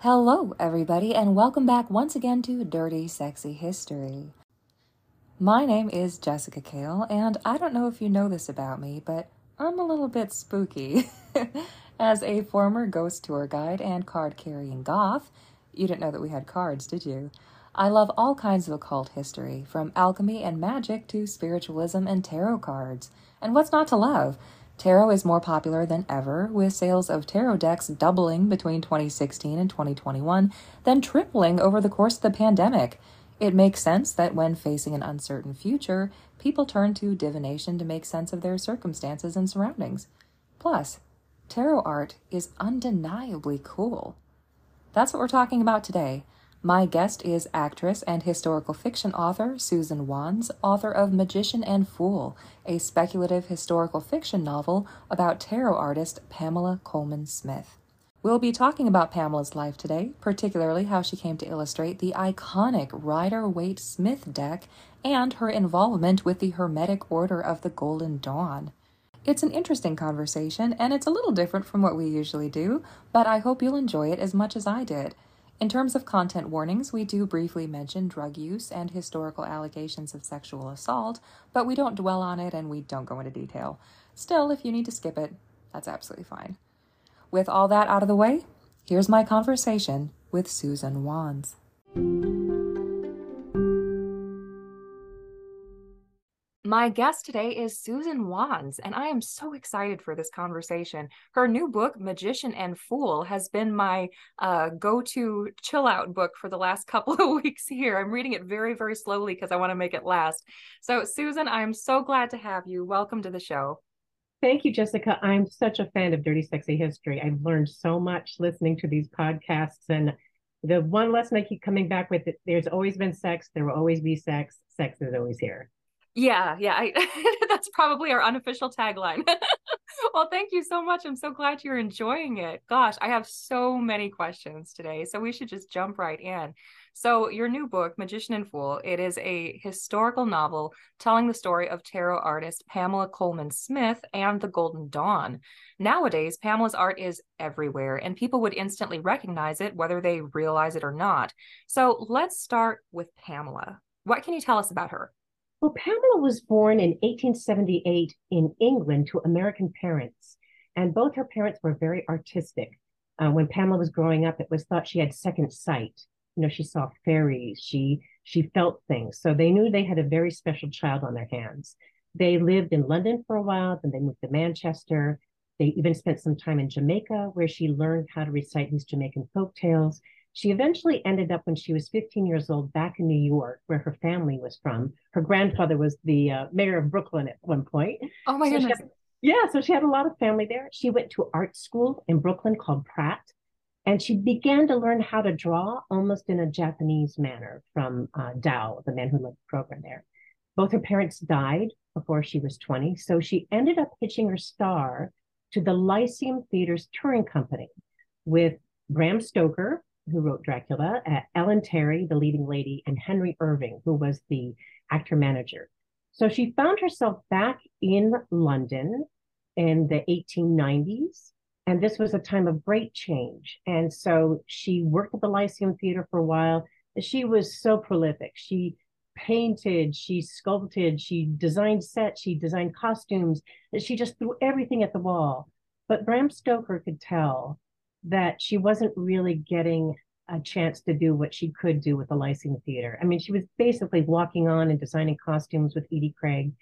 Hello, everybody, and welcome back once again to Dirty Sexy History. My name is Jessica Cale, and I don't know if you know this about me, but I'm a little bit spooky. As a former ghost tour guide and card-carrying goth, you didn't know that we had cards, did you? I love all kinds of occult history, from alchemy and magic to spiritualism and tarot cards. And what's not to love? Tarot is more popular than ever, with sales of tarot decks doubling between 2016 and 2021, then tripling over the course of the pandemic. It makes sense that when facing an uncertain future, people turn to divination to make sense of their circumstances and surroundings. Plus, tarot art is undeniably cool. That's what we're talking about today. My guest is actress and historical fiction author Susan Wands, author of Magician and Fool, a speculative historical fiction novel about tarot artist Pamela Coleman Smith. We'll be talking about Pamela's life today, particularly how she came to illustrate the iconic Rider-Waite-Smith deck and her involvement with the Hermetic Order of the Golden Dawn. It's an interesting conversation, and it's a little different from what we usually do, but I hope you'll enjoy it as much as I did. In terms of content warnings, we do briefly mention drug use and historical allegations of sexual assault, but we don't dwell on it and we don't go into detail. Still, if you need to skip it, that's absolutely fine. With all that out of the way, here's my conversation with Susan Wands. My guest today is Susan Wands, and I am so excited for this conversation. Her new book, Magician and Fool, has been my go-to chill-out book for the last couple of weeks here. I'm reading it very, very slowly because I want to make it last. So, Susan, I'm so glad to have you. Welcome to the show. Thank you, Jessica. I'm such a fan of Dirty Sexy History. I've learned so much listening to these podcasts, and the one lesson I keep coming back with, there's always been sex, there will always be sex, sex is always here. Yeah, that's probably our unofficial tagline. Well, thank you so much. I'm so glad you're enjoying it. Gosh, I have so many questions today, so we should just jump right in. So your new book, Magician and Fool, it is a historical novel telling the story of tarot artist Pamela Coleman Smith and the Golden Dawn. Nowadays, Pamela's art is everywhere, and people would instantly recognize it, whether they realize it or not. So let's start with Pamela. What can you tell us about her? Well, Pamela was born in 1878 in England to American parents, and both her parents were very artistic. When Pamela was growing up, it was thought she had second sight. You know, she saw fairies, she felt things. So they knew they had a very special child on their hands. They lived in London for a while, then they moved to Manchester. They even spent some time in Jamaica, where she learned how to recite these Jamaican folktales. She eventually ended up, when she was 15 years old, back in New York, where her family was from. Her grandfather was the mayor of Brooklyn at one point. Oh, my goodness. So she had a lot of family there. She went to art school in Brooklyn called Pratt, and she began to learn how to draw almost in a Japanese manner from Dow, the man who led the program there. Both her parents died before she was 20, so she ended up hitching her star to the Lyceum Theatre's touring company with Bram Stoker, who wrote Dracula, Ellen Terry, the leading lady, and Henry Irving, who was the actor-manager. So she found herself back in London in the 1890s, and this was a time of great change. And so she worked at the Lyceum Theatre for a while. She was so prolific. She painted, she sculpted, she designed sets, she designed costumes. She just threw everything at the wall. But Bram Stoker could tell that she wasn't really getting a chance to do what she could do with the Lyceum Theatre. I mean, she was basically walking on and designing costumes with Edie Craig,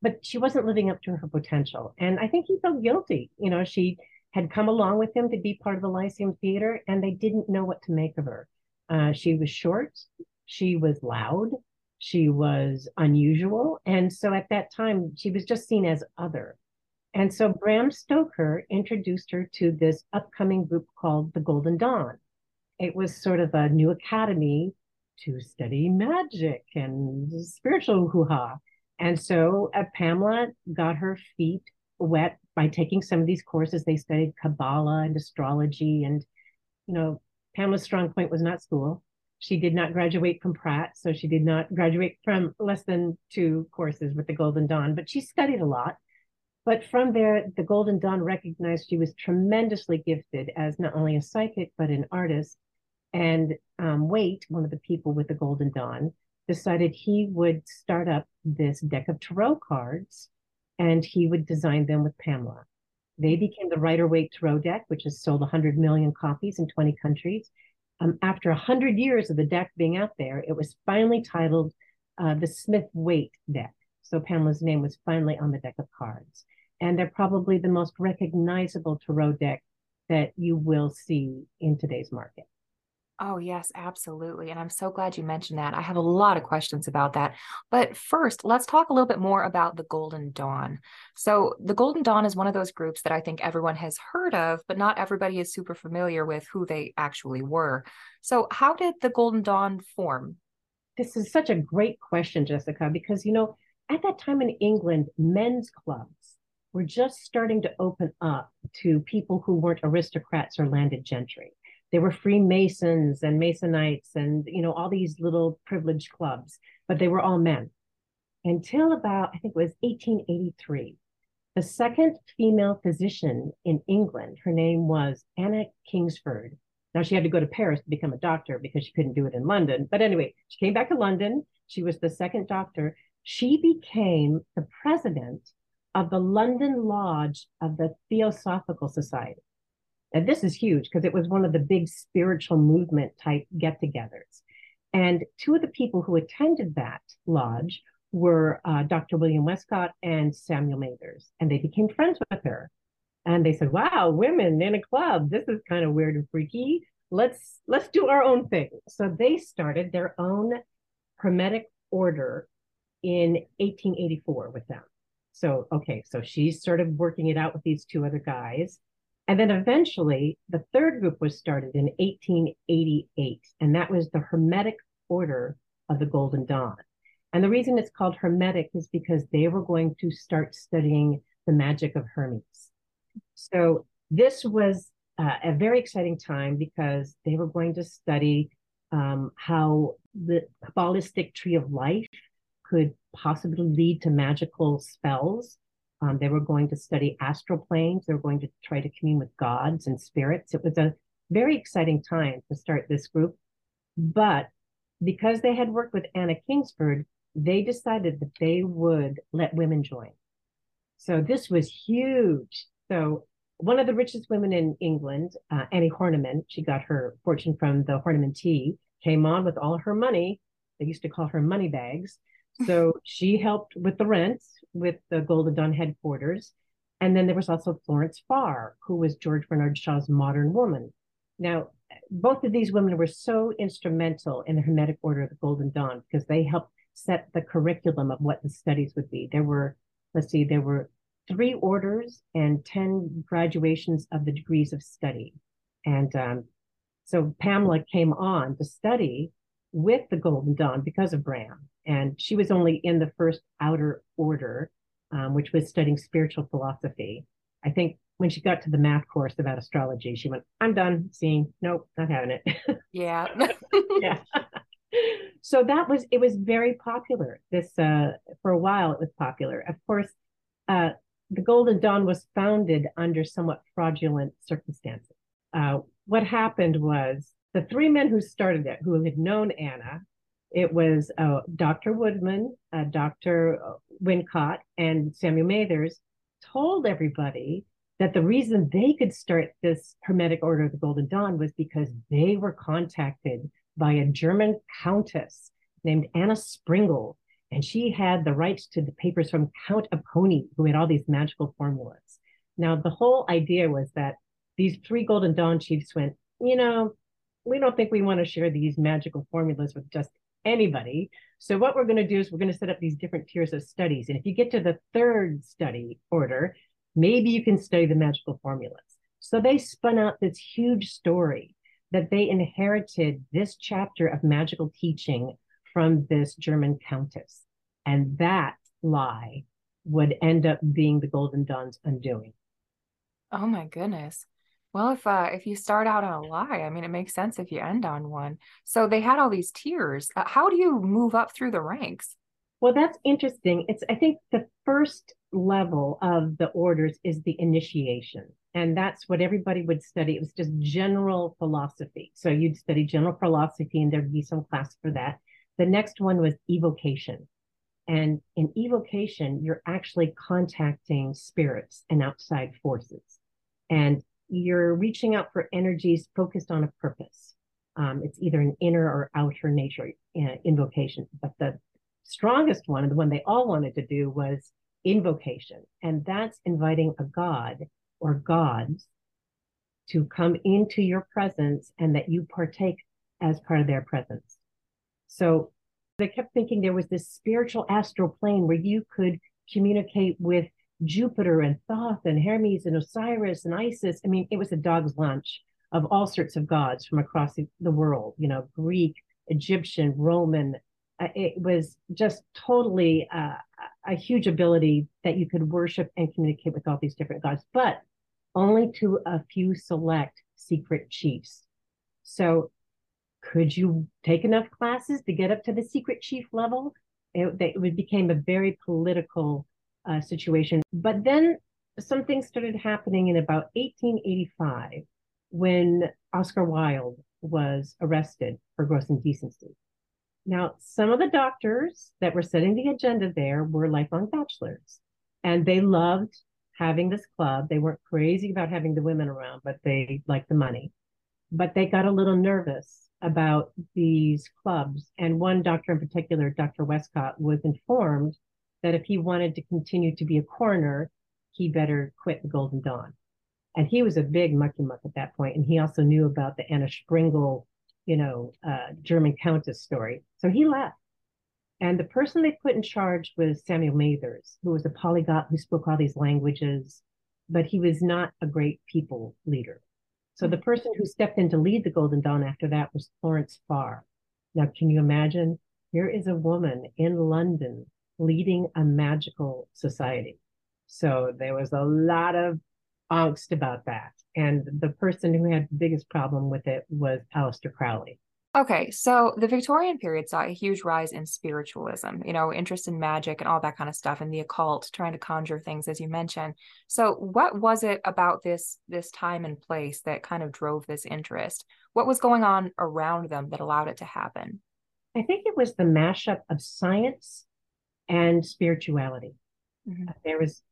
but she wasn't living up to her potential. And I think he felt guilty. You know, she had come along with him to be part of the Lyceum Theatre, and they didn't know what to make of her. She was short, she was loud, She was unusual. And so at that time, she was just seen as other. And so Bram Stoker introduced her to this upcoming group called the Golden Dawn. It was sort of a new academy to study magic and spiritual hoo-ha. And so Pamela got her feet wet by taking some of these courses. They studied Kabbalah and astrology. And, you know, Pamela's strong point was not school. She did not graduate from Pratt, so she did not graduate from less than 2 courses with the Golden Dawn, but she studied a lot. But from there, the Golden Dawn recognized she was tremendously gifted as not only a psychic, but an artist. And Waite, one of the people with the Golden Dawn, decided he would start up this deck of tarot cards, and he would design them with Pamela. They became the Rider-Waite Tarot deck, which has sold 100 million copies in 20 countries. After 100 years of the deck being out there, it was finally titled the Smith-Waite deck. So Pamela's name was finally on the deck of cards. And they're probably the most recognizable tarot deck that you will see in today's market. Oh, yes, absolutely. And I'm so glad you mentioned that. I have a lot of questions about that. But first, let's talk a little bit more about the Golden Dawn. So the Golden Dawn is one of those groups that I think everyone has heard of, but not everybody is super familiar with who they actually were. So how did the Golden Dawn form? This is such a great question, Jessica, because, you know, at that time in England, men's clubs were just starting to open up to people who weren't aristocrats or landed gentry. There were Freemasons and Masonites and, you know, all these little privileged clubs, but they were all men. Until about, I think it was 1883, the second female physician in England, her name was Anna Kingsford. Now, she had to go to Paris to become a doctor because she couldn't do it in London. But anyway, she came back to London. She was the second doctor. She became the president of the London Lodge of the Theosophical Society. And this is huge because it was one of the big spiritual movement type get-togethers. And 2 of the people who attended that lodge were Dr. William Westcott and Samuel Mathers. And they became friends with her. And they said, wow, women in a club. This is kind of weird and freaky. Let's do our own thing. So they started their own Hermetic Order in 1884 with them. So, okay, so she started working it out with these 2 other guys. And then eventually the third group was started in 1888, and that was the Hermetic Order of the Golden Dawn. And the reason it's called Hermetic is because they were going to start studying the magic of Hermes. So this was a very exciting time because they were going to study how the Kabbalistic Tree of Life could possibly lead to magical spells. They were going to study astral planes. They were going to try to commune with gods and spirits. It was a very exciting time to start this group. But because they had worked with Anna Kingsford, they decided that they would let women join. So this was huge. So one of the richest women in England, Annie Horniman, she got her fortune from the Horniman tea, came on with all her money. They used to call her money bags. So she helped with the rent with the Golden Dawn headquarters. And then there was also Florence Farr, who was George Bernard Shaw's modern woman. Now, both of these women were so instrumental in the Hermetic Order of the Golden Dawn because they helped set the curriculum of what the studies would be. There were, let's see, there were 3 orders and 10 graduations of the degrees of study. And so Pamela came on to study with the Golden Dawn because of Bram. And she was only in the first outer order, which was studying spiritual philosophy. I think when she got to the math course about astrology, she went, I'm done seeing. Nope, not having it. Yeah. Yeah. So it was very popular. This, for a while, it was popular. Of course, the Golden Dawn was founded under somewhat fraudulent circumstances. What happened was the 3 men who started it, who had known Anna, it was Dr. Woodman, Dr. Wincott, and Samuel Mathers told everybody that the reason they could start this Hermetic Order of the Golden Dawn was because they were contacted by a German countess named Anna Sprengel, and she had the rights to the papers from Count of Coney, who had all these magical formulas. Now, the whole idea was that these 3 Golden Dawn chiefs went, you know, we don't think we want to share these magical formulas with just anybody. So what we're going to do is we're going to set up these different tiers of studies. And if you get to the third study order, maybe you can study the magical formulas. So they spun out this huge story that they inherited this chapter of magical teaching from this German countess. And that lie would end up being the Golden Dawn's undoing. Oh my goodness. Well, if you start out on a lie, I mean, it makes sense if you end on one. So they had all these tiers. How do you move up through the ranks? Well, that's interesting. I think the first level of the orders is the initiation. And that's what everybody would study. It was just general philosophy. So you'd study general philosophy and there'd be some class for that. The next one was evocation. And in evocation, you're actually contacting spirits and outside forces. And you're reaching out for energies focused on a purpose. It's either an inner or outer nature invocation. But the strongest one, and the one they all wanted to do, was invocation. And that's inviting a god or gods to come into your presence and that you partake as part of their presence. So I kept thinking there was this spiritual astral plane where you could communicate with Jupiter and Thoth and Hermes and Osiris and Isis. I mean, it was a dog's lunch of all sorts of gods from across the world, you know, Greek, Egyptian, Roman. It was just totally a huge ability that you could worship and communicate with all these different gods, but only to a few select secret chiefs. So could you take enough classes to get up to the secret chief level? It became a very political situation. But then something started happening in about 1885 when Oscar Wilde was arrested for gross indecency. Now, some of the doctors that were setting the agenda there were lifelong bachelors, and they loved having this club. They weren't crazy about having the women around, but they liked the money. But they got a little nervous about these clubs. And one doctor in particular, Dr. Westcott, was informed that if he wanted to continue to be a coroner, he better quit the Golden Dawn. And he was a big mucky muck at that point. And he also knew about the Anna Sprengel, German countess story. So he left. And the person they put in charge was Samuel Mathers, who was a polyglot who spoke all these languages, but he was not a great people leader. So the person who stepped in to lead the Golden Dawn after that was Florence Farr. Now, can you imagine? Here is a woman in London leading a magical society. So there was a lot of angst about that. And the person who had the biggest problem with it was Aleister Crowley. Okay, so the Victorian period saw a huge rise in spiritualism, interest in magic and all that kind of stuff, and the occult, trying to conjure things, as you mentioned. So what was it about this time and place that kind of drove this interest? What was going on around them that allowed it to happen? I think it was the mashup of science and spirituality. Mm-hmm.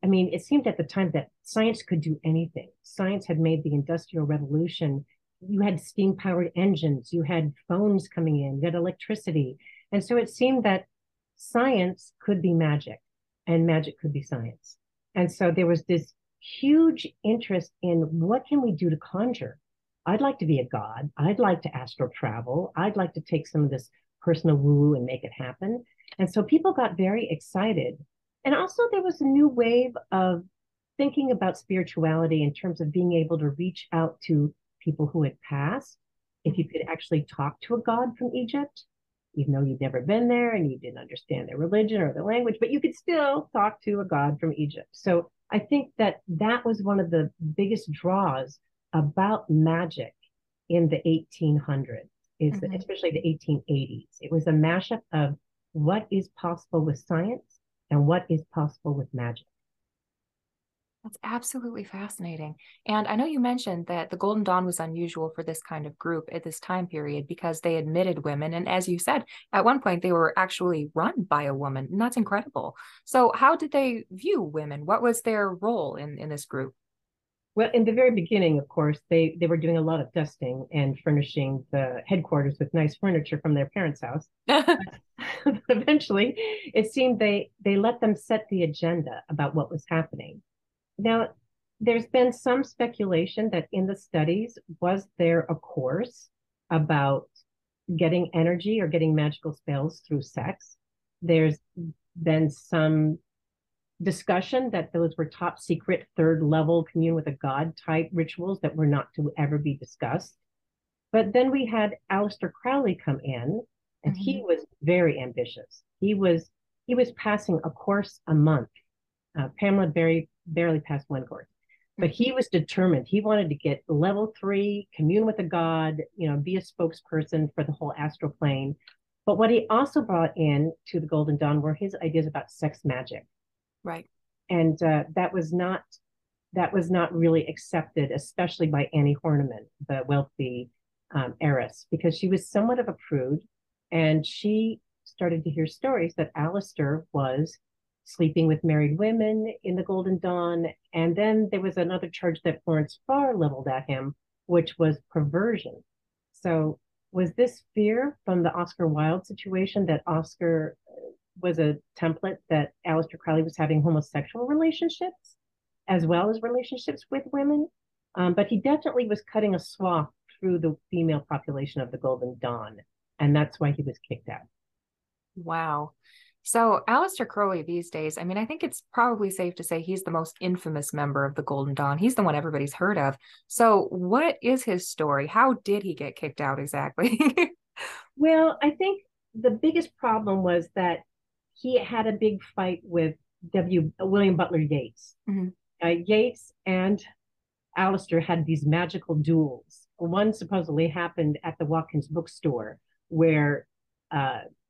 It seemed at the time that science could do anything. Science had made the Industrial Revolution. You had steam-powered engines, you had phones coming in, you had electricity. And so it seemed that science could be magic and magic could be science. And so there was this huge interest in what can we do to conjure? I'd like to be a god. I'd like to astral travel. I'd like to take some of this personal woo-woo and make it happen. And so people got very excited. And also there was a new wave of thinking about spirituality in terms of being able to reach out to people who had passed. If you could actually talk to a god from Egypt, even though you'd never been there and you didn't understand their religion or their language, but you could still talk to a god from Egypt. So I think that was one of the biggest draws about magic in the 1800s, especially the 1880s. It was a mashup of what is possible with science and what is possible with magic. That's absolutely fascinating. And I know you mentioned that the Golden Dawn was unusual for this kind of group at this time period because they admitted women. And as you said, at one point, they were actually run by a woman. And that's incredible. So how did they view women? What was their role in this group? Well, in the very beginning, of course, they were doing a lot of dusting and furnishing the headquarters with nice furniture from their parents' house. But eventually, it seemed they let them set the agenda about what was happening. Now, there's been some speculation that in the studies, was there a course about getting energy or getting magical spells through sex. There's been some discussion that those were top secret, third level, commune with a god type rituals that were not to ever be discussed. But then we had Aleister Crowley come in, and mm-hmm. he was very ambitious. He was passing a course a month. Pamela barely passed one course, but he was determined. He wanted to get level 3, commune with a god, be a spokesperson for the whole astral plane. But what he also brought in to the Golden Dawn were his ideas about sex magic. Right. And that was not really accepted, especially by Annie Horniman, the wealthy heiress, because she was somewhat of a prude, and she started to hear stories that Aleister was sleeping with married women in the Golden Dawn. And then there was another charge that Florence Farr leveled at him, which was perversion. So was this fear from the Oscar Wilde situation, that Oscar was a template that Aleister Crowley was having homosexual relationships as well as relationships with women? But he definitely was cutting a swath through the female population of the Golden Dawn. And that's why he was kicked out. Wow. So Aleister Crowley these days, I think it's probably safe to say he's the most infamous member of the Golden Dawn. He's the one everybody's heard of. So what is his story? How did he get kicked out exactly? Well, I think the biggest problem was that he had a big fight with William Butler Yeats. Mm-hmm. Yeats and Aleister had these magical duels. One supposedly happened at the Watkins bookstore, where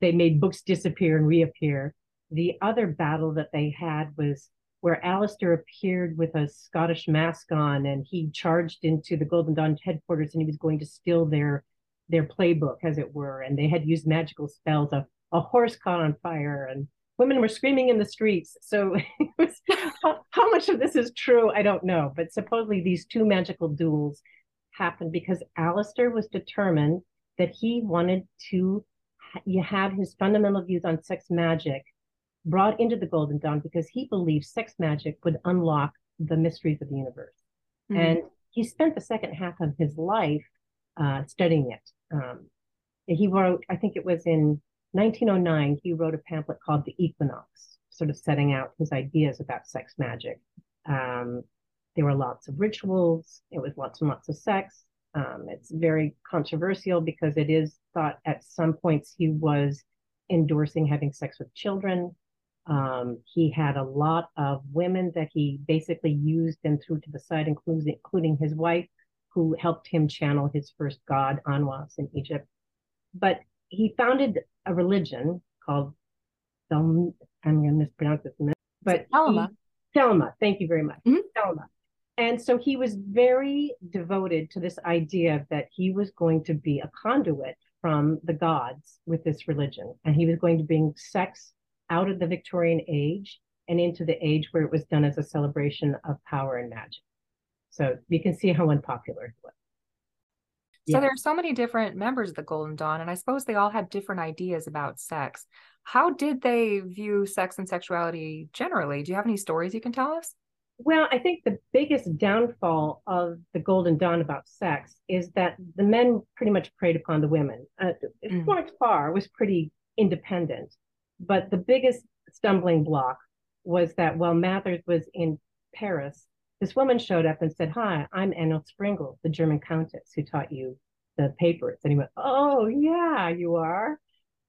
they made books disappear and reappear. The other battle that they had was where Aleister appeared with a Scottish mask on, and he charged into the Golden Dawn headquarters, and he was going to steal their playbook, as it were. And they had used magical spells. A horse caught on fire, and women were screaming in the streets. So it was, how much of this is true, I don't know. But supposedly these two magical duels happened because Aleister was determined that he wanted to have his fundamental views on sex magic brought into the Golden Dawn, because he believed sex magic would unlock the mysteries of the universe. Mm-hmm. And he spent the second half of his life studying it. He wrote, I think it was in 1909, he wrote a pamphlet called The Equinox, sort of setting out his ideas about sex magic. There were lots of rituals. It was lots and lots of sex. It's very controversial because it is thought at some points he was endorsing having sex with children. He had a lot of women that he basically used and threw to the side, including his wife, who helped him channel his first god, Aiwass, in Egypt. But he founded a religion called Thelema. I'm going to mispronounce this, but Thelema. Thank you very much. Mm-hmm. Thelema. And so he was very devoted to this idea that he was going to be a conduit from the gods with this religion. And he was going to bring sex out of the Victorian age and into the age where it was done as a celebration of power and magic. So you can see how unpopular he was. So yeah. There are so many different members of the Golden Dawn, and I suppose they all had different ideas about sex. How did they view sex and sexuality generally? Do you have any stories you can tell us? Well, I think the biggest downfall of the Golden Dawn about sex is that the men pretty much preyed upon the women. Florence Farr was pretty independent, but the biggest stumbling block was that while Mathers was in Paris, this woman showed up and said, "Hi, I'm Anna Sprengel, the German countess who taught you the papers." And he went, "Oh, yeah, you are."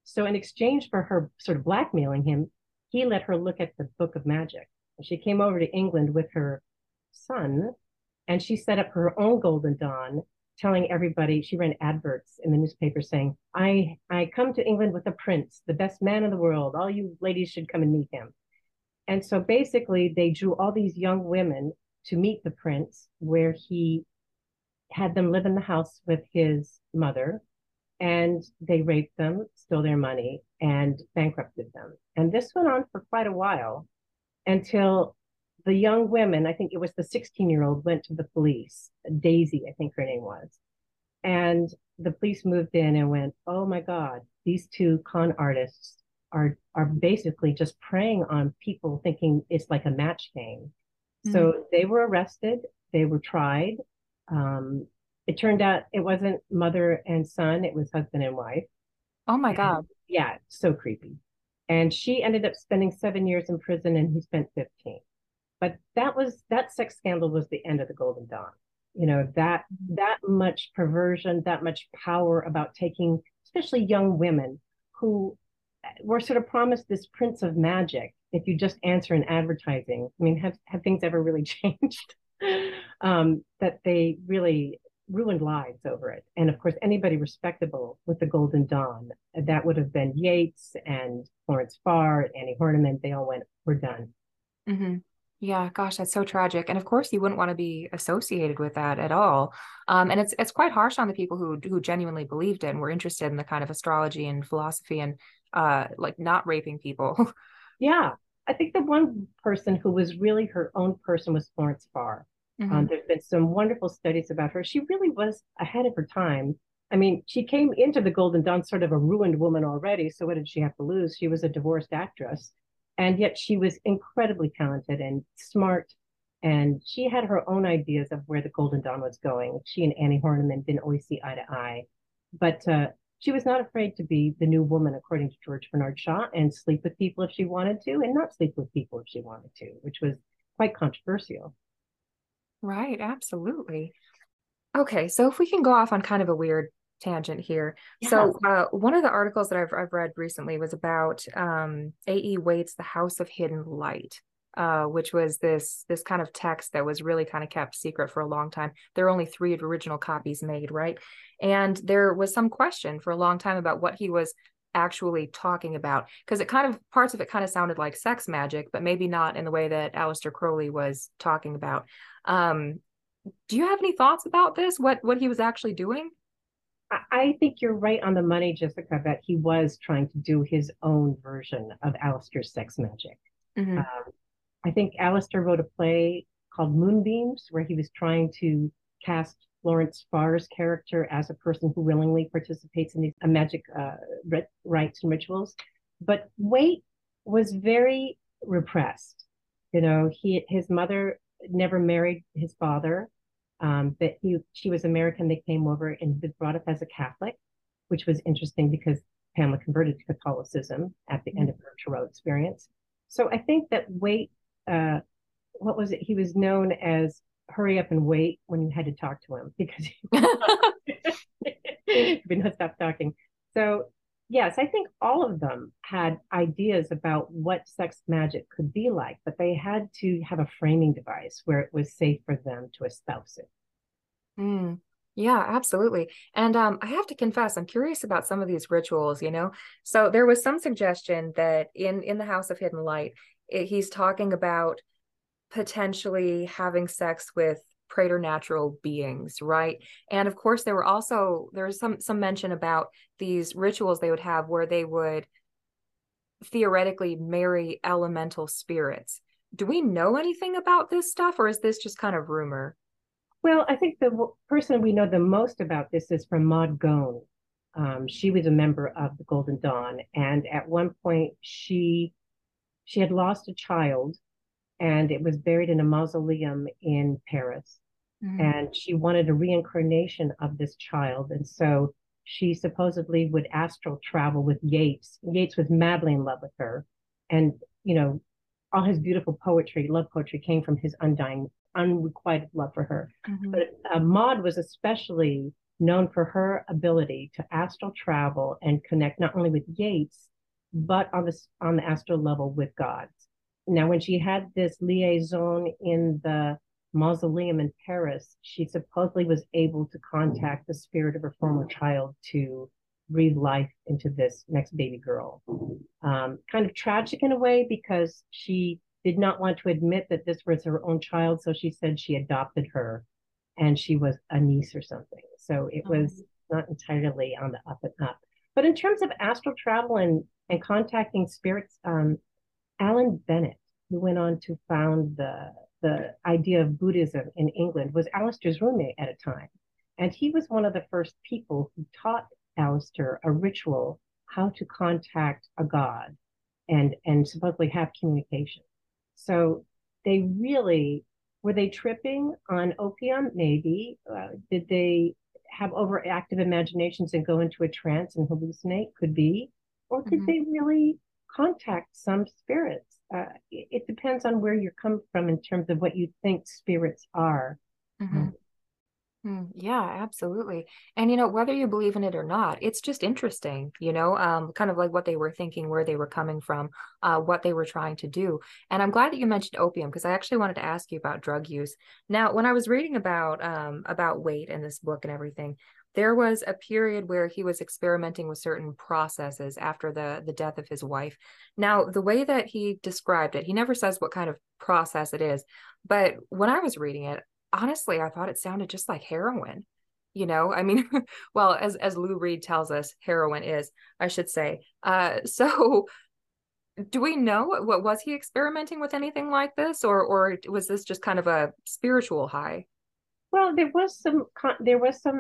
So in exchange for her sort of blackmailing him, he let her look at the Book of Magic. She came over to England with her son, and she set up her own Golden Dawn, telling everybody, she ran adverts in the newspaper saying, I come to England with a prince, the best man in the world. All you ladies should come and meet him." And so basically they drew all these young women to meet the prince, where he had them live in the house with his mother, and they raped them, stole their money, and bankrupted them. And this went on for quite a while, until the young women, I think it was the 16-year-old, went to the police. Daisy, I think her name was. And the police moved in and went, "Oh my God, these two con artists are basically just preying on people, thinking it's like a match game." Mm-hmm. So they were arrested. They were tried. It turned out it wasn't mother and son, it was husband and wife. Oh my God. Yeah, so creepy. And she ended up spending 7 years in prison and he spent 15. But that sex scandal was the end of the Golden Dawn. You know, that much perversion, that much power about taking, especially young women who were sort of promised this prince of magic. If you just answer in advertising, I mean, have things ever really changed? That they really ruined lives over it. And of course, anybody respectable with the Golden Dawn, that would have been Yeats and Florence Farr, Annie Horniman, they all went, we're done. Mm-hmm. Yeah, gosh, that's so tragic. And of course, you wouldn't want to be associated with that at all. And it's quite harsh on the people who genuinely believed it and were interested in the kind of astrology and philosophy and like not raping people. Yeah, I think the one person who was really her own person was Florence Farr. Mm-hmm. There's been some wonderful studies about her. She really was ahead of her time. I mean, she came into the Golden Dawn sort of a ruined woman already. So what did she have to lose? She was a divorced actress. And yet she was incredibly talented and smart. And she had her own ideas of where the Golden Dawn was going. She and Annie Horniman didn't always see eye to eye. But she was not afraid to be the new woman, according to George Bernard Shaw, and sleep with people if she wanted to, and not sleep with people if she wanted to, which was quite controversial. Right, absolutely. Okay, so if we can go off on kind of a weird tangent here. Yeah. So one of the articles that I've read recently was about A.E. Waite's The House of Hidden Light, which was this kind of text that was really kind of kept secret for a long time. There were only 3 original copies made, right? And there was some question for a long time about what he was actually talking about, because it kind of, parts of it kind of sounded like sex magic, but maybe not in the way that Aleister Crowley was talking about. Do you have any thoughts about this? What he was actually doing? I think you're right on the money, Jessica, that he was trying to do his own version of Aleister's sex magic. Mm-hmm. I think Aleister wrote a play called Moonbeams, where he was trying to cast Florence Farr's character as a person who willingly participates in these magic rites and rituals. But Waite was very repressed. You know, his mother never married his father. But she was American. They came over and he was brought up as a Catholic, which was interesting because Pamela converted to Catholicism at the end of her Tarot experience. So I think that Waite, what was it? He was known as hurry up and wait when you had to talk to him because he would not stop talking. So yes, I think all of them had ideas about what sex magic could be like, but they had to have a framing device where it was safe for them to espouse it. Mm, yeah, absolutely. And I have to confess, I'm curious about some of these rituals, you know? So there was some suggestion that in the House of Hidden Light, he's talking about potentially having sex with preternatural beings, right? And of course, there was some mention about these rituals they would have where they would theoretically marry elemental spirits. Do we know anything about this stuff, or is this just kind of rumor? Well, I think the person we know the most about this is from Maud Gonne. She was a member of the Golden Dawn, and at one point she had lost a child, and it was buried in a mausoleum in Paris. Mm-hmm. And she wanted a reincarnation of this child. And so she supposedly would astral travel with Yeats. Yeats was madly in love with her. And, you know, all his beautiful poetry, love poetry, came from his undying, unrequited love for her. Mm-hmm. But Maud was especially known for her ability to astral travel and connect not only with Yeats, but on the astral level with gods. Now, when she had this liaison in the mausoleum in Paris, she supposedly was able to contact the spirit of her former child to breathe life into this next baby girl. Kind of tragic in a way, because she did not want to admit that this was her own child. So she said she adopted her and she was a niece or something. So it was not entirely on the up and up. But in terms of astral travel and contacting spirits, Alan Bennett, who went on to found the idea of Buddhism in England, was Aleister's roommate at a time. And he was one of the first people who taught Aleister a ritual, how to contact a god and supposedly have communication. So were they tripping on opium? Maybe. Did they have overactive imaginations and go into a trance and hallucinate, could be, or could they really contact some spirits? It depends on where you come from in terms of what you think spirits are. Yeah, absolutely. And, you know, whether you believe in it or not, it's just interesting, you know, kind of like what they were thinking, where they were coming from, what they were trying to do. And I'm glad that you mentioned opium, because I actually wanted to ask you about drug use. Now, when I was reading about Waite in this book and everything, there was a period where he was experimenting with certain processes after the death of his wife. Now, the way that he described it, he never says what kind of process it is, but when I was reading it, honestly, I thought it sounded just like heroin, you know, I mean, well, as Lou Reed tells us, heroin is, I should say. So do we know what was he experimenting with anything like this, or was this just kind of a spiritual high? Well, there was some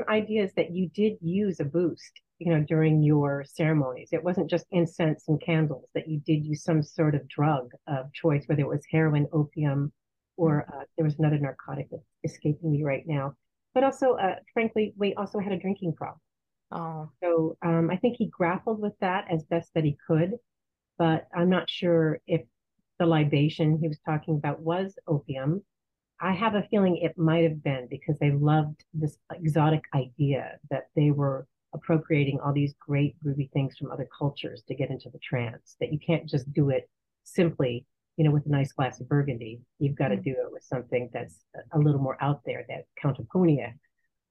ideas that you did use a boost, you know, during your ceremonies. It wasn't just incense and candles, that you did use some sort of drug of choice, whether it was heroin, opium, or there was another narcotic that's escaping me right now. But also, frankly, Waite also had a drinking problem. Oh. So I think he grappled with that as best that he could, but I'm not sure if the libation he was talking about was opium. I have a feeling it might have been, because they loved this exotic idea that they were appropriating all these great groovy things from other cultures to get into the trance, that you can't just do it simply, you know, with a nice glass of Burgundy. You've got to do it with something that's a little more out there that Count Apponia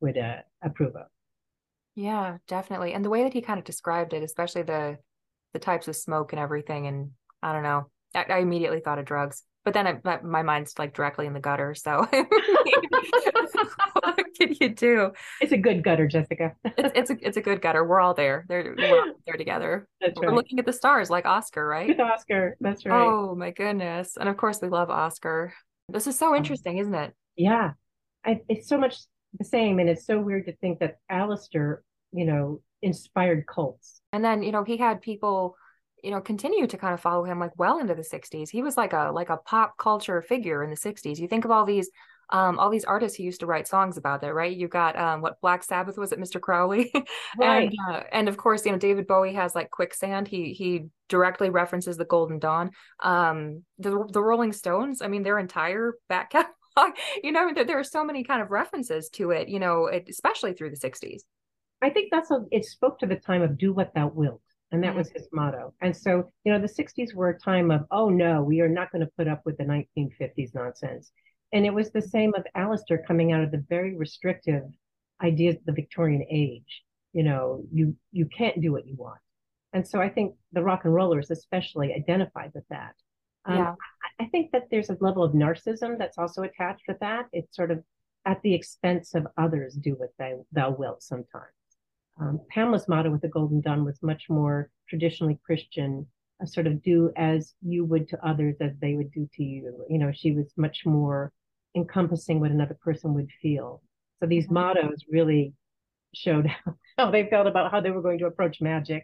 would approve of. Yeah, definitely. And the way that he kind of described it, especially the types of smoke and everything, and I don't know, I immediately thought of drugs. But then my mind's like directly in the gutter. So what can you do? It's a good gutter, Jessica. It's a good gutter. We're all there. We're all there together. That's right. We're looking at the stars like Oscar, right? With Oscar. That's right. Oh, my goodness. And of course, we love Oscar. This is so interesting, isn't it? Yeah. It's so much the same. And it's so weird to think that Aleister, you know, inspired cults. And then, you know, he had people, you know, continue to kind of follow him like well into the 60s. He was like a pop culture figure in the 60s. You think of all these artists who used to write songs about that, right? You got Black Sabbath, was it Mr. Crowley? Right. And of course, you know, David Bowie has like Quicksand. He directly references the Golden Dawn. The Rolling Stones, I mean, their entire back catalog, you know, there are so many kind of references to it, you know, especially through the 60s. I think it spoke to the time of do what thou wilt. And that was his motto. And so, you know, the 60s were a time of, oh, no, we are not going to put up with the 1950s nonsense. And it was the same of Aleister coming out of the very restrictive ideas of the Victorian age. You know, you can't do what you want. And so I think the rock and rollers especially identified with that. Yeah. I think that there's a level of narcissism that's also attached with that. It's sort of at the expense of others, do what thou wilt sometimes. Pamela's motto with the Golden Dawn was much more traditionally Christian, a sort of do as you would to others as they would do to you. You know, she was much more encompassing what another person would feel. So these mottos really showed how they felt about how they were going to approach magic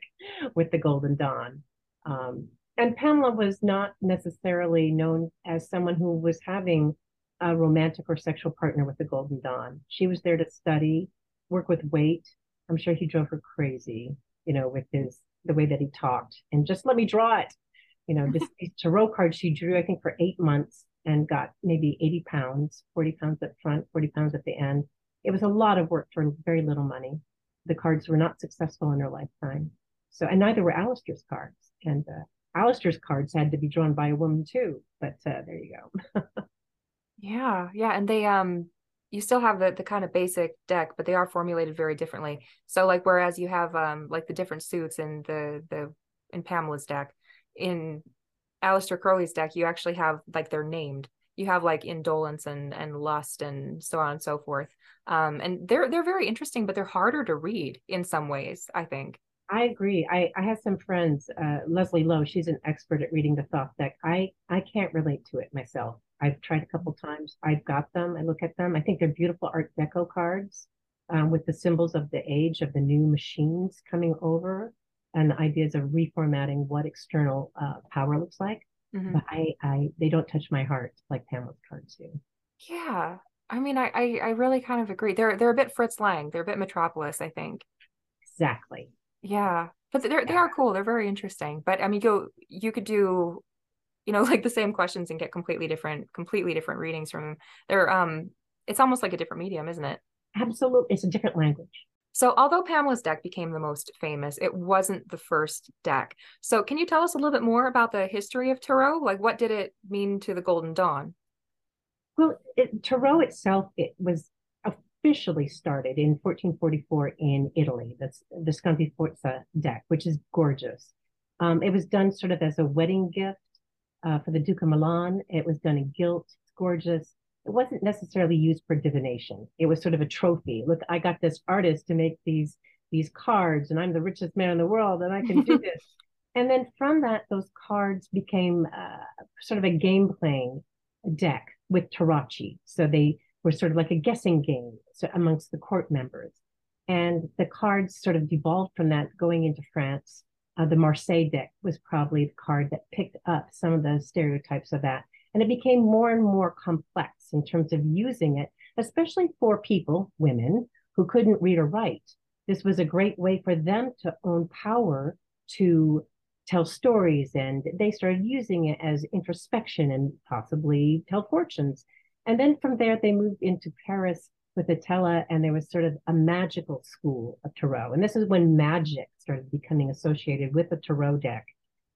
with the Golden Dawn. And Pamela was not necessarily known as someone who was having a romantic or sexual partner with the Golden Dawn. She was there to study, work with Waite. I'm sure he drove her crazy, you know, with the way that he talked and just let me draw it. You know, this tarot card she drew, I think, for 8 months and got maybe 80 pounds, 40 pounds up front, 40 pounds at the end. It was a lot of work for very little money. The cards were not successful in her lifetime. So, and neither were Aleister's cards. And Aleister's cards had to be drawn by a woman too. But there you go. Yeah. And they, you still have the kind of basic deck, but they are formulated very differently. So like, whereas you have like the different suits in in Pamela's deck, in Aleister Crowley's deck, you actually have like they're named. You have like indolence and lust and so on and so forth. And they're very interesting, but they're harder to read in some ways, I think. I agree. I have some friends, Leslie Lowe, she's an expert at reading the Thoth deck. I can't relate to it myself. I've tried a couple times. I've got them. I look at them. I think they're beautiful Art Deco cards with the symbols of the age of the new machines coming over and the ideas of reformatting what external power looks like. But they don't touch my heart like Pamela's cards do. Yeah. I mean, I really kind of agree. They're a bit Fritz Lang. They're a bit Metropolis, I think. Exactly. Yeah. But they are cool. They're very interesting. But I mean, you could do, like the same questions and get completely different readings from them. They're, it's almost like a different medium, isn't it? Absolutely. It's a different language. So although Pamela's deck became the most famous, it wasn't the first deck. So can you tell us a little bit more about the history of Tarot? Like, what did it mean to the Golden Dawn? Well, Tarot itself, it was officially started in 1444 in Italy. That's the Visconti-Sforza deck, which is gorgeous. It was done sort of as a wedding gift for the Duke of Milan. It was done in gilt. It's gorgeous. It wasn't necessarily used for divination. It was sort of a trophy. Look, I got this artist to make these cards, and I'm the richest man in the world, and I can do this. And then from that, those cards became sort of a game playing deck with tarocchi. So they were sort of like a guessing game amongst the court members. And the cards sort of devolved from that going into France. The Marseille deck was probably the card that picked up some of the stereotypes of that. And it became more and more complex in terms of using it, especially for people, women, who couldn't read or write. This was a great way for them to own power to tell stories, and they started using it as introspection and possibly tell fortunes. And then from there, they moved into Paris with Atella, and there was sort of a magical school of Tarot. And this is when magic started becoming associated with the Tarot deck.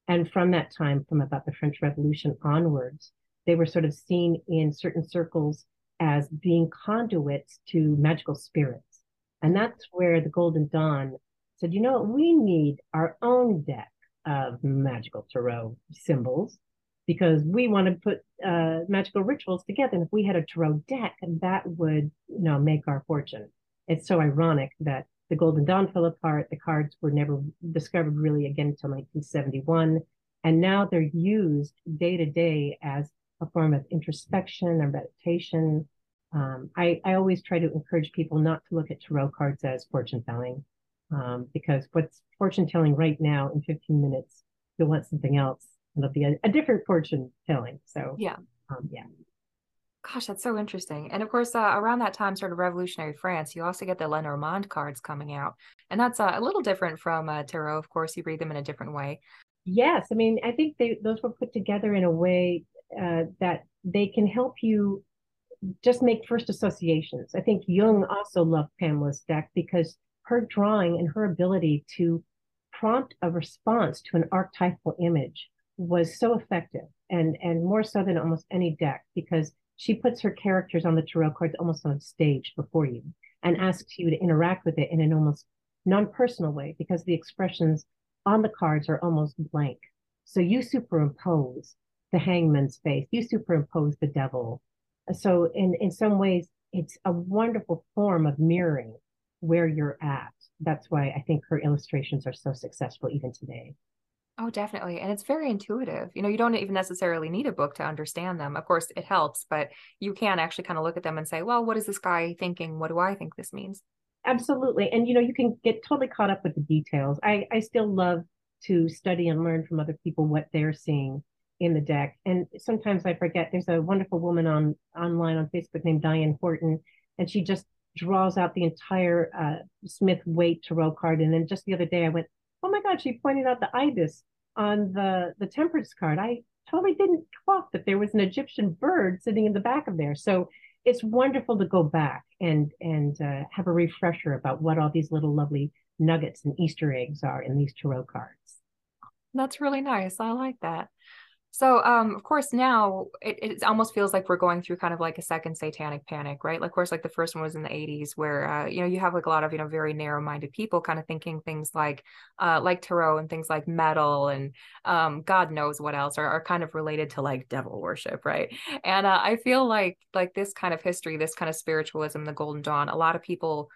And from that time, from about the French Revolution onwards, they were sort of seen in certain circles as being conduits to magical spirits. And that's where the Golden Dawn said, you know what, we need our own deck of magical tarot symbols, because we want to put magical rituals together. And if we had a tarot deck, that would, make our fortune. It's so ironic that the Golden Dawn fell apart. The cards were never discovered really again until 1971. And now they're used day to day as a form of introspection and meditation. I always try to encourage people not to look at tarot cards as fortune telling, because what's fortune telling right now, in 15 minutes, you'll want something else. It'll be a different fortune telling. So yeah. Gosh, that's so interesting. And of course, around that time, sort of revolutionary France, you also get the Lenormand cards coming out. And that's a little different from tarot. Of course, you read them in a different way. Yes. I mean, I think those were put together in a way that they can help you just make first associations. I think Jung also loved Pamela's deck because her drawing and her ability to prompt a response to an archetypal image was so effective, and more so than almost any deck, because she puts her characters on the tarot cards almost on stage before you and asks you to interact with it in an almost non-personal way, because the expressions on the cards are almost blank. So you superimpose the hangman's face, you superimpose the devil. So in some ways, it's a wonderful form of mirroring where you're at. That's why I think her illustrations are so successful even today. Oh, definitely. And it's very intuitive. You don't even necessarily need a book to understand them. Of course, it helps, but you can actually kind of look at them and say, well, what is this guy thinking? What do I think this means? Absolutely. And, you can get totally caught up with the details. I still love to study and learn from other people what they're seeing in the deck. And sometimes I forget, there's a wonderful woman online on Facebook named Diane Horton, and she just draws out the entire Smith-Waite tarot card. And then just the other day I went, oh my God, she pointed out the ibis on the temperance card. I totally didn't clock that there was an Egyptian bird sitting in the back of there. So it's wonderful to go back and have a refresher about what all these little lovely nuggets and Easter eggs are in these tarot cards. That's really nice. I like that. So, of course, now it almost feels like we're going through kind of like a second satanic panic, right? Like, of course, like the first one was in the 80s where, you have like a lot of, very narrow-minded people kind of thinking things like tarot and things like metal and God knows what else are kind of related to like devil worship, right? And I feel like this kind of history, this kind of spiritualism, the Golden Dawn, a lot of people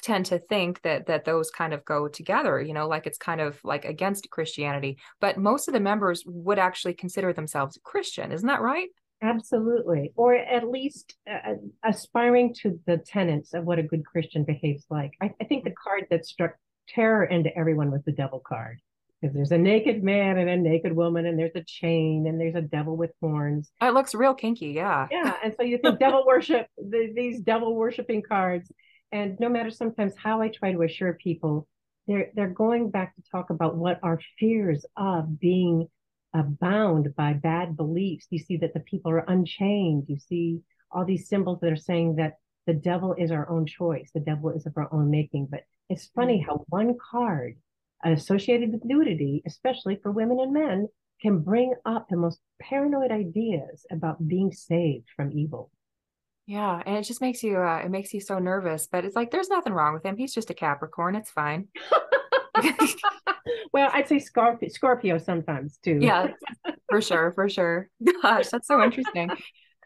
tend to think that those kind of go together, like it's kind of like against Christianity, but most of the members would actually consider themselves Christian. Isn't that right? Absolutely. Or at least aspiring to the tenets of what a good Christian behaves like. I think the card that struck terror into everyone was the devil card. Because there's a naked man and a naked woman, and there's a chain, and there's a devil with horns. It looks real kinky, yeah. Yeah, and so you think devil worship, these devil worshiping cards. And no matter sometimes how I try to assure people, they're going back to talk about what are fears of being bound by bad beliefs. You see that the people are unchained. You see all these symbols that are saying that the devil is our own choice. The devil is of our own making. But it's funny how one card associated with nudity, especially for women and men, can bring up the most paranoid ideas about being saved from evil. Yeah, and it just makes you it makes you so nervous. But it's like, there's nothing wrong with him. He's just a Capricorn. It's fine. Well, I'd say Scorpio sometimes too. Yeah, for sure. Gosh, that's so interesting.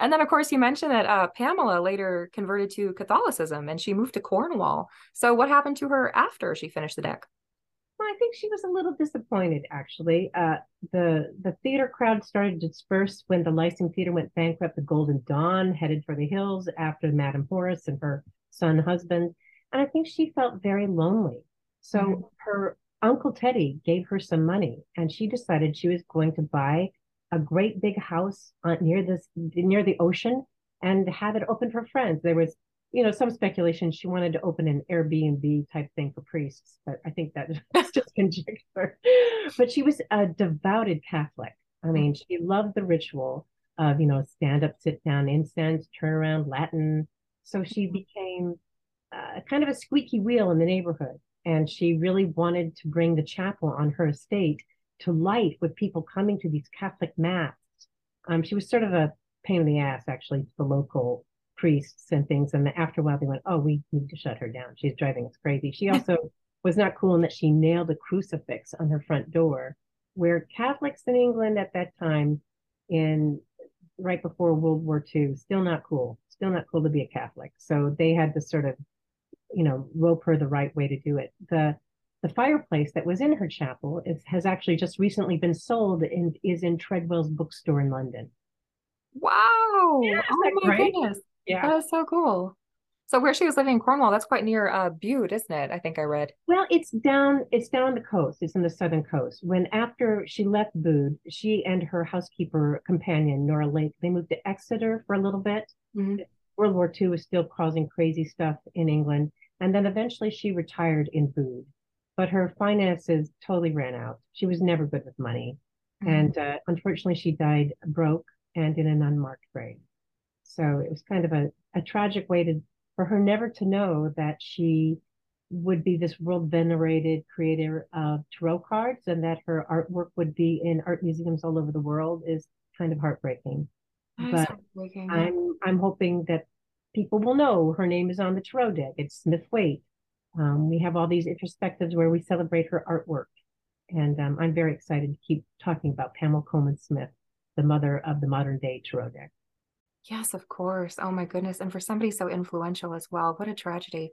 And then, of course, you mentioned that Pamela later converted to Catholicism and she moved to Cornwall. So what happened to her after she finished the deck? Well, I think she was a little disappointed, actually. The theater crowd started to disperse when the Lyceum Theatre went bankrupt. The Golden Dawn headed for the hills after Madame Horace and her son husband. And I think she felt very lonely. So her Uncle Teddy gave her some money, and she decided she was going to buy a great big house near the ocean and have it open for friends. There was, some speculation she wanted to open an Airbnb type thing for priests, but I think that was just conjecture. But she was a devoted Catholic. I mean, she loved the ritual of, stand up, sit down, incense, turn around, Latin. So she became kind of a squeaky wheel in the neighborhood. And she really wanted to bring the chapel on her estate to life with people coming to these Catholic mass. She was sort of a pain in the ass, actually, to the local priests and things. And after a while, they went, oh, we need to shut her down. She's driving us crazy. She also was not cool in that she nailed a crucifix on her front door, where Catholics in England at that time, right before World War II, still not cool to be a Catholic. So they had to sort of, rope her the right way to do it. The fireplace that was in her chapel has actually just recently been sold and is in Treadwell's bookstore in London. Wow. Yeah, oh my goodness. Yeah. That is so cool. So where she was living in Cornwall, that's quite near Bude, isn't it? I think I read. Well, it's down the coast. It's in the southern coast. When after she left Bude, she and her housekeeper companion, Nora Lake, they moved to Exeter for a little bit. Mm-hmm. World War II was still causing crazy stuff in England. And then eventually she retired in Bude. But her finances totally ran out. She was never good with money. Mm-hmm. And unfortunately, she died broke and in an unmarked grave. So it was kind of a tragic way for her never to know that she would be this world-venerated creator of tarot cards, and that her artwork would be in art museums all over the world is kind of heartbreaking. But heartbreaking. I'm hoping that people will know her name is on the tarot deck. It's Smith Waite. We have all these introspectives where we celebrate her artwork. And I'm very excited to keep talking about Pamela Coleman Smith, the mother of the modern day tarot deck. Yes, of course. Oh my goodness. And for somebody so influential as well, what a tragedy.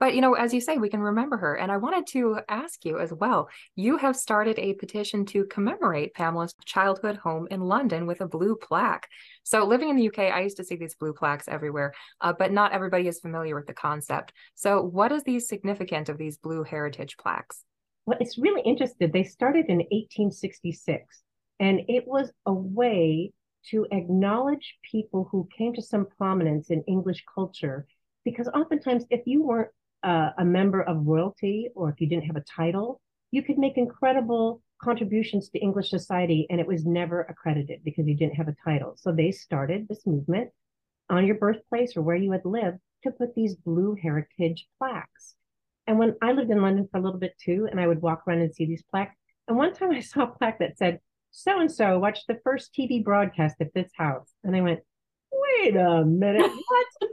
But, as you say, we can remember her. And I wanted to ask you as well, you have started a petition to commemorate Pamela's childhood home in London with a blue plaque. So living in the UK, I used to see these blue plaques everywhere, but not everybody is familiar with the concept. So what is the significance of these blue heritage plaques? Well, it's really interesting. They started in 1866, and it was a way to acknowledge people who came to some prominence in English culture, because oftentimes if you weren't a member of royalty, or if you didn't have a title, you could make incredible contributions to English society, and it was never accredited because you didn't have a title. So they started this movement on your birthplace or where you had lived to put these blue heritage plaques. And when I lived in London for a little bit too, and I would walk around and see these plaques, and one time I saw a plaque that said, so-and-so watched the first TV broadcast at this house. And I went, wait a minute, what?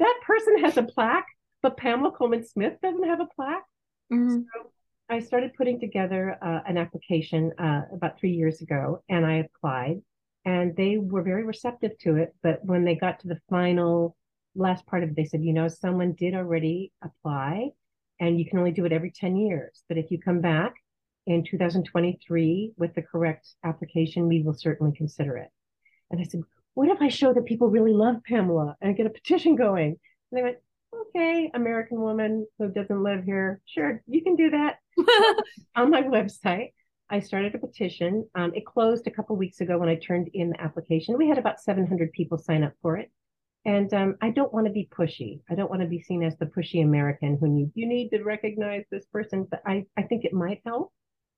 That person has a plaque? But Pamela Coleman Smith doesn't have a plaque. Mm-hmm. So I started putting together an application about 3 years ago, and I applied, and they were very receptive to it. But when they got to the final last part of it, they said, someone did already apply, and you can only do it every 10 years. But if you come back in 2023 with the correct application, we will certainly consider it. And I said, what if I show that people really love Pamela and get a petition going? And they went, okay, American woman who doesn't live here, sure, you can do that. on my website. I started a petition. It closed a couple weeks ago when I turned in the application. We had about 700 people sign up for it. And I don't want to be pushy. I don't want to be seen as the pushy American who needs, you need to recognize this person, but I think it might help.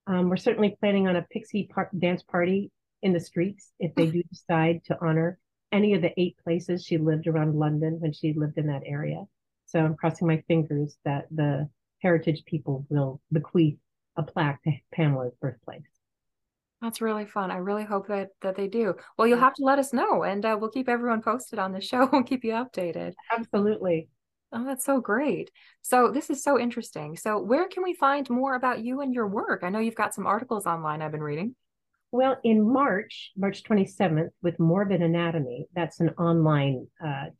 We're certainly planning on a pixie dance party in the streets if they do decide to honor any of the 8 places she lived around London when she lived in that area. So I'm crossing my fingers that the heritage people will bequeath a plaque to Pamela's birthplace. That's really fun. I really hope that they do. Well, you'll have to let us know, and we'll keep everyone posted on the show. We'll keep you updated. Absolutely. Oh, that's so great. So this is so interesting. So where can we find more about you and your work? I know you've got some articles online I've been reading. Well, in March 27th, with Morbid Anatomy, that's an online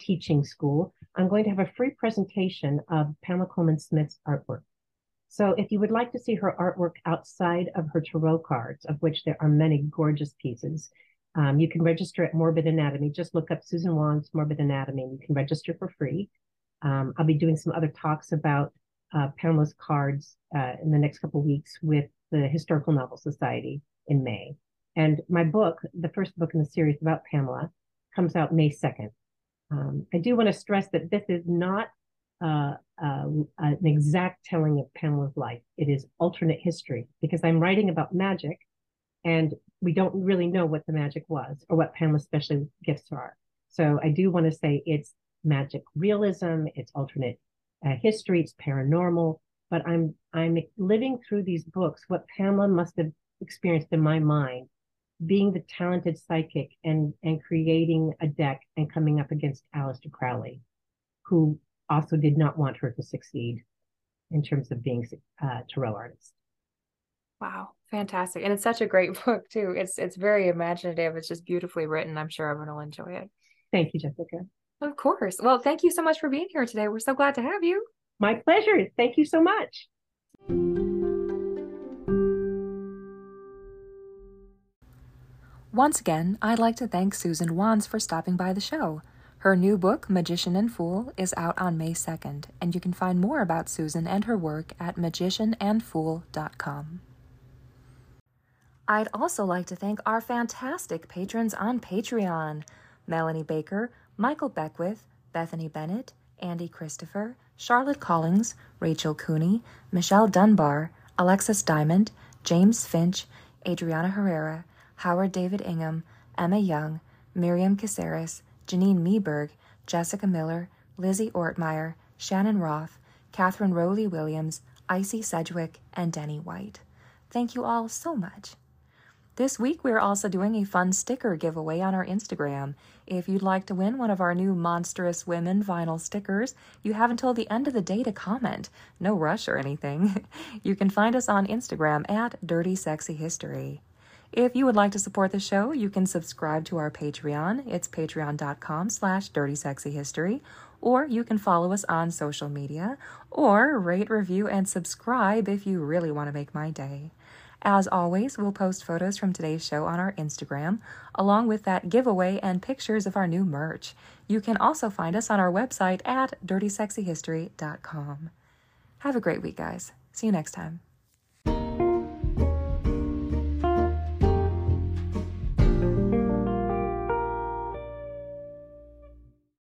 teaching school, I'm going to have a free presentation of Pamela Coleman Smith's artwork. So if you would like to see her artwork outside of her tarot cards, of which there are many gorgeous pieces, you can register at Morbid Anatomy. Just look up Susan Wands, Morbid Anatomy, and you can register for free. I'll be doing some other talks about Pamela's cards in the next couple of weeks with the Historical Novel Society in May. And my book, the first book in the series about Pamela, comes out May 2nd. I do want to stress that this is not an exact telling of Pamela's life. It is alternate history, because I'm writing about magic and we don't really know what the magic was or what Pamela's special gifts are. So I do want to say it's magic realism, it's alternate history, it's paranormal, but I'm living through these books what Pamela must have experienced in my mind, being the talented psychic and creating a deck and coming up against Aleister Crowley, who also did not want her to succeed in terms of being a tarot artist. Wow, fantastic. And it's such a great book too. It's very imaginative. It's just beautifully written. I'm sure everyone will enjoy it. Thank you, Jessica. Of course. Well, thank you so much for being here today. We're so glad to have you. My pleasure. Thank you so much. Once again, I'd like to thank Susan Wands for stopping by the show. Her new book, Magician and Fool, is out on May 2nd, and you can find more about Susan and her work at magicianandfool.com. I'd also like to thank our fantastic patrons on Patreon: Melanie Baker, Michael Beckwith, Bethany Bennett, Andy Christopher, Charlotte Collings, Rachel Cooney, Michelle Dunbar, Alexis Diamond, James Finch, Adriana Herrera, Howard David Ingham, Emma Young, Miriam Caceres, Janine Meberg, Jessica Miller, Lizzie Ortmeyer, Shannon Roth, Catherine Rowley Williams, Icy Sedgwick, and Denny White. Thank you all so much. This week, we're also doing a fun sticker giveaway on our Instagram. If you'd like to win one of our new Monstrous Women vinyl stickers, you have until the end of the day to comment. No rush or anything. You can find us on Instagram at Dirty Sexy History. If you would like to support the show, you can subscribe to our Patreon. It's patreon.com/dirtysexyhistory, or you can follow us on social media, or rate, review, and subscribe if you really want to make my day. As always, we'll post photos from today's show on our Instagram, along with that giveaway and pictures of our new merch. You can also find us on our website at dirtysexyhistory.com. Have a great week, guys. See you next time.